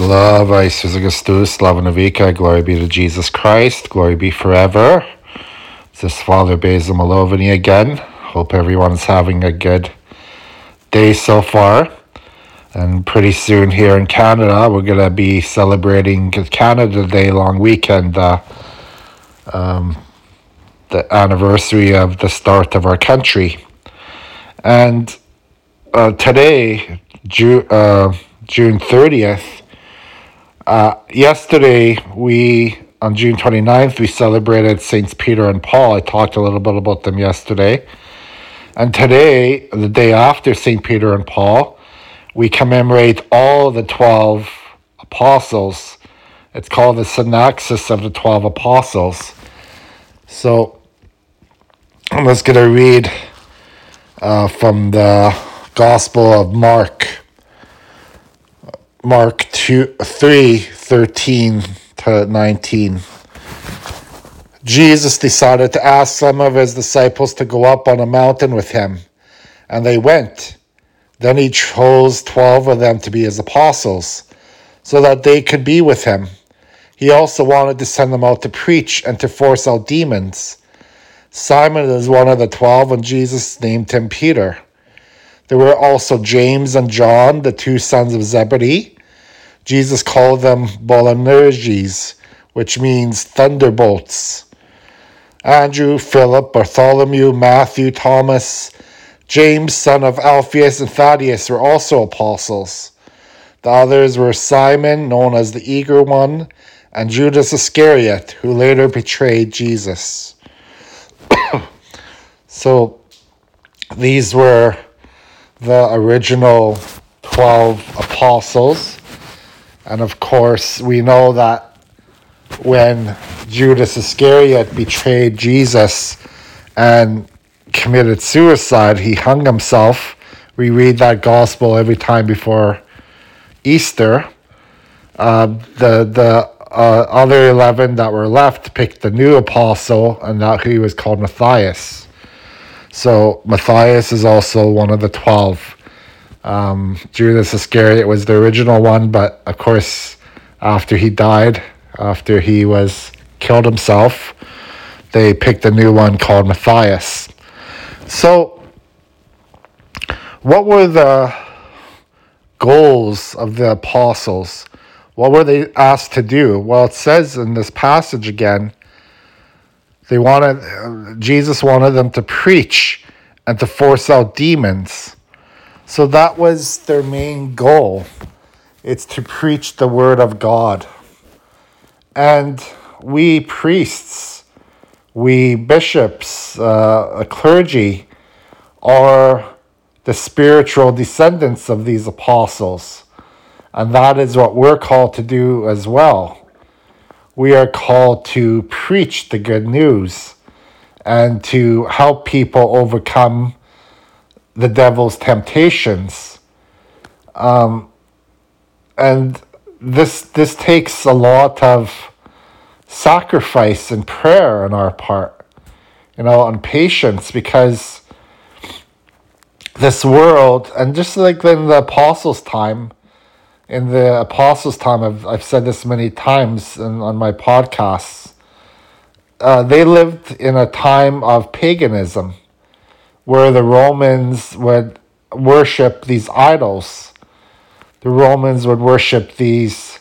Slava Isus Christus, Slava Navika, glory be to Jesus Christ, glory be forever. This is Father Basil Malovany again. Hope everyone's having a good day so far. And pretty soon here in Canada, we're going to be celebrating Canada Day long weekend, the anniversary of the start of our country. And today, June 30th, yesterday, on June 29th, we celebrated Saints Peter and Paul. I talked a little bit about them yesterday. And today, the day after Saint Peter and Paul, we commemorate all the 12 Apostles. It's called the Synaxis of the 12 Apostles. So, I'm just going to read from the Gospel of Mark 3:13-19. Jesus decided to ask some of his disciples to go up on a mountain with him, and they went. Then he chose 12 of them to be his apostles, so that they could be with him. He also wanted to send them out to preach and to force out demons. Simon is one of the 12, and Jesus named him Peter. There were also James and John, the two sons of Zebedee. Jesus called them Bolinerges, which means thunderbolts. Andrew, Philip, Bartholomew, Matthew, Thomas, James, son of Alphaeus, and Thaddeus were also apostles. The others were Simon, known as the Eager One, and Judas Iscariot, who later betrayed Jesus. So, these were the original 12 apostles. And of course, we know that when Judas Iscariot betrayed Jesus and committed suicide, he hung himself. We read that gospel every time before Easter. The other 11 that were left picked the new apostle, and that he was called Matthias. So Matthias is also one of the 12. Judas Iscariot was the original one, but of course, after he was killed himself, they picked a new one called Matthias. So, what were the goals of the apostles? What were they asked to do? Well, it says in this passage again, Jesus wanted them to preach and to force out demons. So that was their main goal. It's to preach the word of God. And we priests, we bishops, clergy, are the spiritual descendants of these apostles. And that is what we're called to do as well. We are called to preach the good news and to help people overcome the devil's temptations. And this takes a lot of sacrifice and prayer on our part, and patience, because this world, and just like in the apostles' time, I've said this many times on my podcasts, they lived in a time of paganism, where the Romans would worship these idols. The Romans would worship these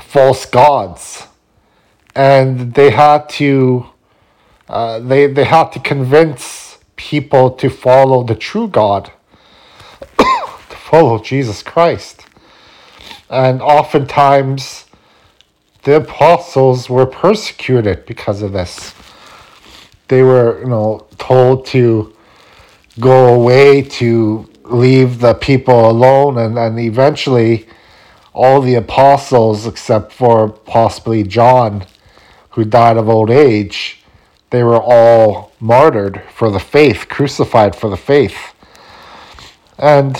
false gods. And they had to they had to convince people to follow the true God, to follow Jesus Christ. And oftentimes, the apostles were persecuted because of this. They were, told to go away, to leave the people alone, and eventually, all the apostles, except for possibly John, who died of old age, they were all martyred for the faith, crucified for the faith. And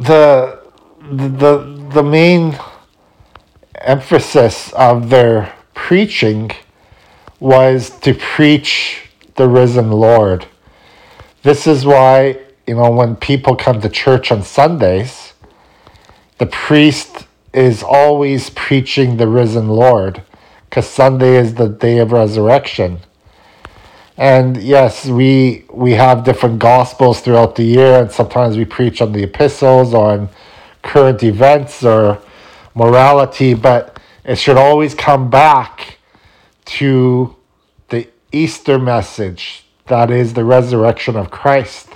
the main emphasis of their preaching was to preach the risen Lord. This is why You know, when people come to church on Sundays, the priest is always preaching the risen Lord, because Sunday is the day of resurrection. And yes, we have different gospels throughout the year, and sometimes we preach on the epistles, on current events, or morality, but it should always come back to the Easter message, that is the resurrection of Christ.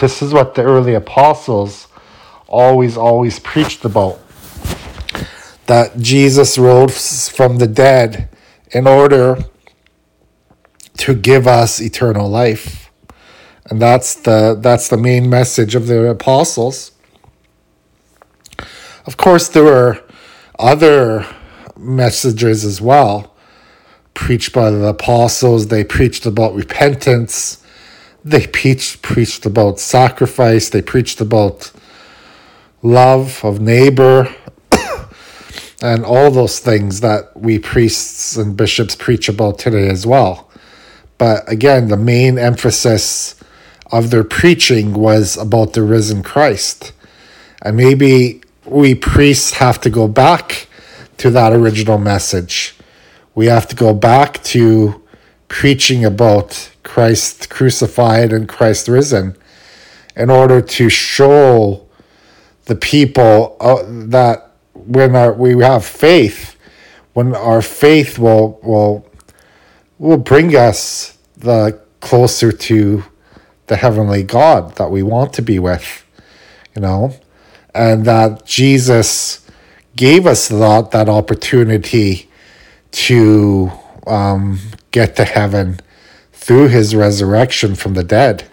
This is what the early apostles always preached about. That Jesus rose from the dead in order to give us eternal life. And that's the main message of the apostles. Of course, there were other messages as well preached by the apostles. They preached about repentance. They preached about sacrifice. They preached about love of neighbor and all those things that we priests and bishops preach about today as well. But again, the main emphasis of their preaching was about the risen Christ. And maybe we priests have to go back to that original message. We have to go back to preaching about Christ crucified and Christ risen in order to show the people that we have faith, when our faith will bring us the closer to the heavenly God that we want to be with, you know, and that Jesus gave us that opportunity to get to heaven through his resurrection from the dead.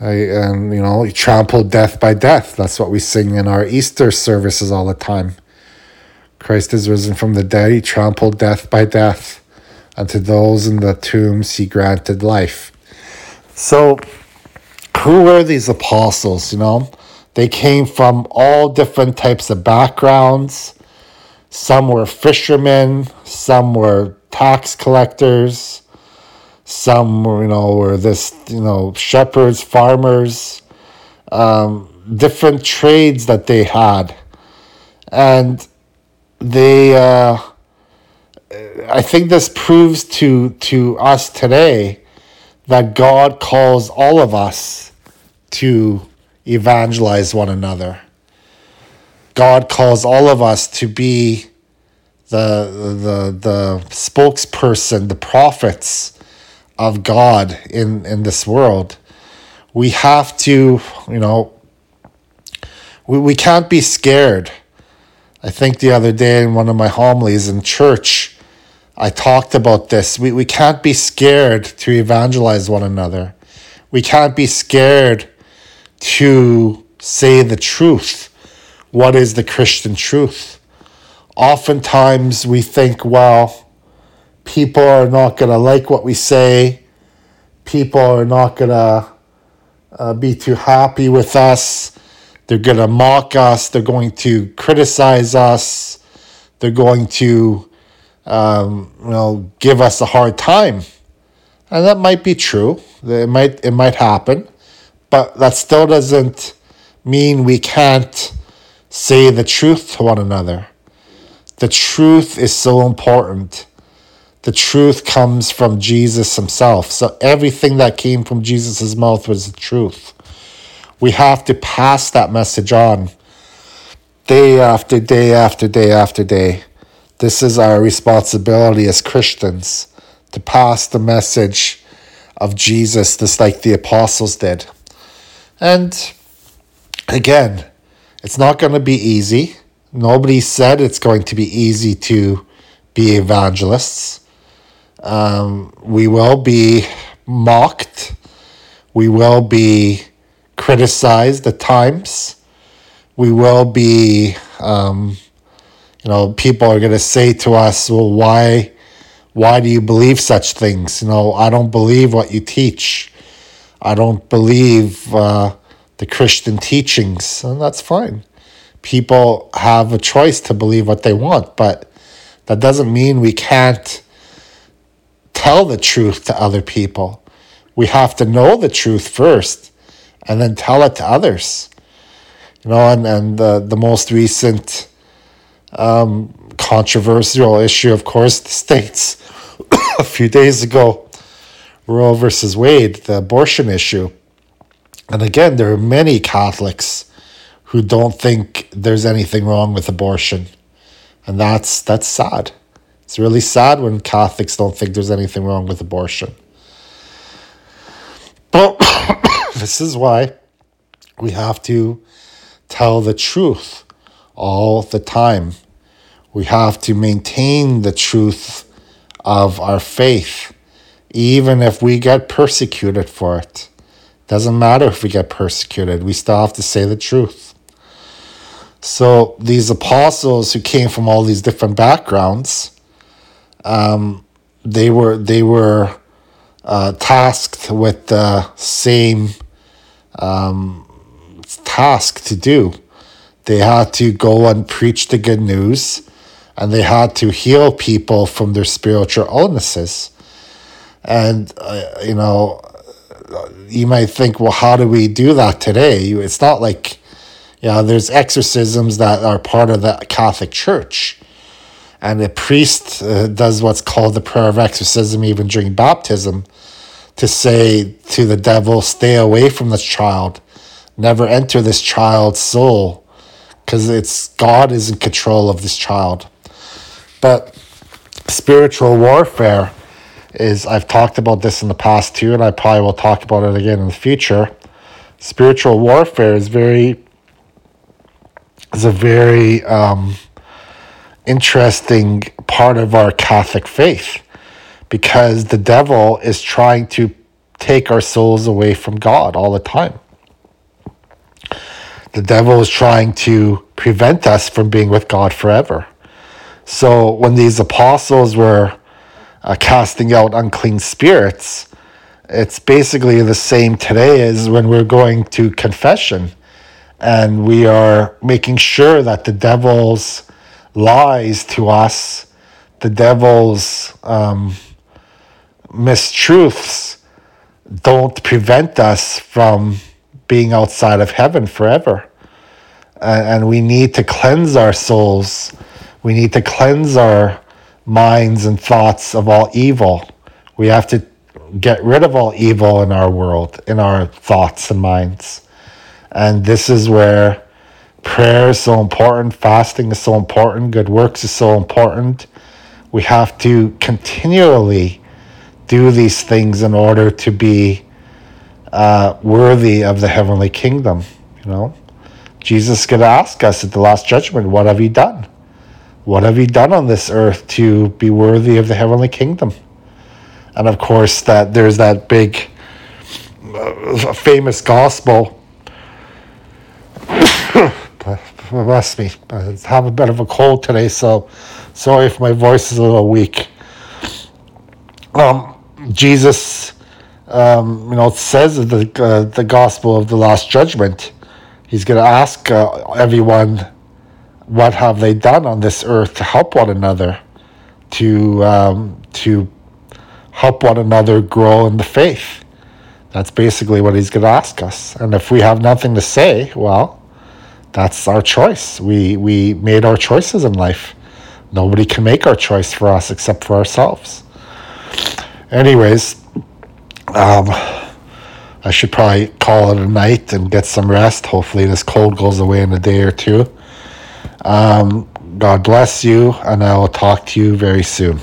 And, you know, he trampled death by death. That's what we sing in our Easter services all the time. Christ is risen from the dead. He trampled death by death. And to those in the tombs, he granted life. So, who were these apostles, you know? They came from all different types of backgrounds. Some were fishermen, some were tax collectors, some were shepherds, farmers, different trades that they had. And they, I think this proves to us today that God calls all of us to evangelize one another. God calls all of us to be the spokesperson, the prophets of God in this world. We have to, we can't be scared. I think the other day in one of my homilies in church, I talked about this. We can't be scared to evangelize one another. We can't be scared to say the truth. What is the Christian truth? Oftentimes we think, well, people are not going to like what we say. People are not going to be too happy with us. They're going to mock us. They're going to criticize us. They're going to give us a hard time. And that might be true. It might happen. But that still doesn't mean we can't say the truth to one another. The truth is so important. The truth comes from Jesus himself. So everything that came from Jesus' mouth was the truth. We have to pass that message on day after day after day after day. This is our responsibility as Christians, to pass the message of Jesus just like the apostles did. And again, it's not going to be easy. Nobody said it's going to be easy to be evangelists. We will be mocked. We will be criticized at times. We will be, people are going to say to us, well, why do you believe such things? You know, I don't believe what you teach. I don't believe the Christian teachings, and that's fine. People have a choice to believe what they want, but that doesn't mean we can't tell the truth to other people. we have to know the truth first and then tell it to others. You know, and the most recent controversial issue, of course, the States a few days ago, Roe versus Wade, the abortion issue. And again, there are many Catholics who don't think there's anything wrong with abortion. And that's sad. It's really sad when Catholics don't think there's anything wrong with abortion. But this is why we have to tell the truth all the time. We have to maintain the truth of our faith, even if we get persecuted for it. Doesn't matter if we get persecuted, we still have to say the truth. So these apostles who came from all these different backgrounds, they were tasked with the same task to do. They had to go and preach the good news, and they had to heal people from their spiritual illnesses. And, you know, you might think, well, how do we do that today? It's not like, you know, there's exorcisms that are part of the Catholic Church. And the priest does what's called the prayer of exorcism, even during baptism, to say to the devil, stay away from this child. Never enter this child's soul, because it's God is in control of this child. But spiritual warfare is, I've talked about this in the past too, and I probably will talk about it again in the future. Spiritual warfare is a very interesting part of our Catholic faith, because the devil is trying to take our souls away from God all the time. The devil is trying to prevent us from being with God forever. So when these apostles were casting out unclean spirits, it's basically the same today as when we're going to confession and we are making sure that the devil's lies to us, the devil's mistruths don't prevent us from being outside of heaven forever. And we need to cleanse our souls. We need to cleanse our minds and thoughts of all evil. We have to get rid of all evil in our world, in our thoughts and minds. And this is where prayer is so important, fasting is so important, good works is so important. We have to continually do these things in order to be worthy of the heavenly kingdom. You know, Jesus is going to ask us at the last judgment, what have you done? What have you done on this earth to be worthy of the heavenly kingdom? And of course, that there's that big famous gospel. Bless me, I have a bit of a cold today, so sorry if my voice is a little weak. Jesus says in the gospel of the last judgment, he's going to ask everyone, what have they done on this earth to help one another, to help one another grow in the faith? That's basically what he's going to ask us. And if we have nothing to say, well, that's our choice. We made our choices in life. Nobody can make our choice for us except for ourselves. Anyways, I should probably call it a night and get some rest. Hopefully this cold goes away in a day or two. God bless you, and I will talk to you very soon.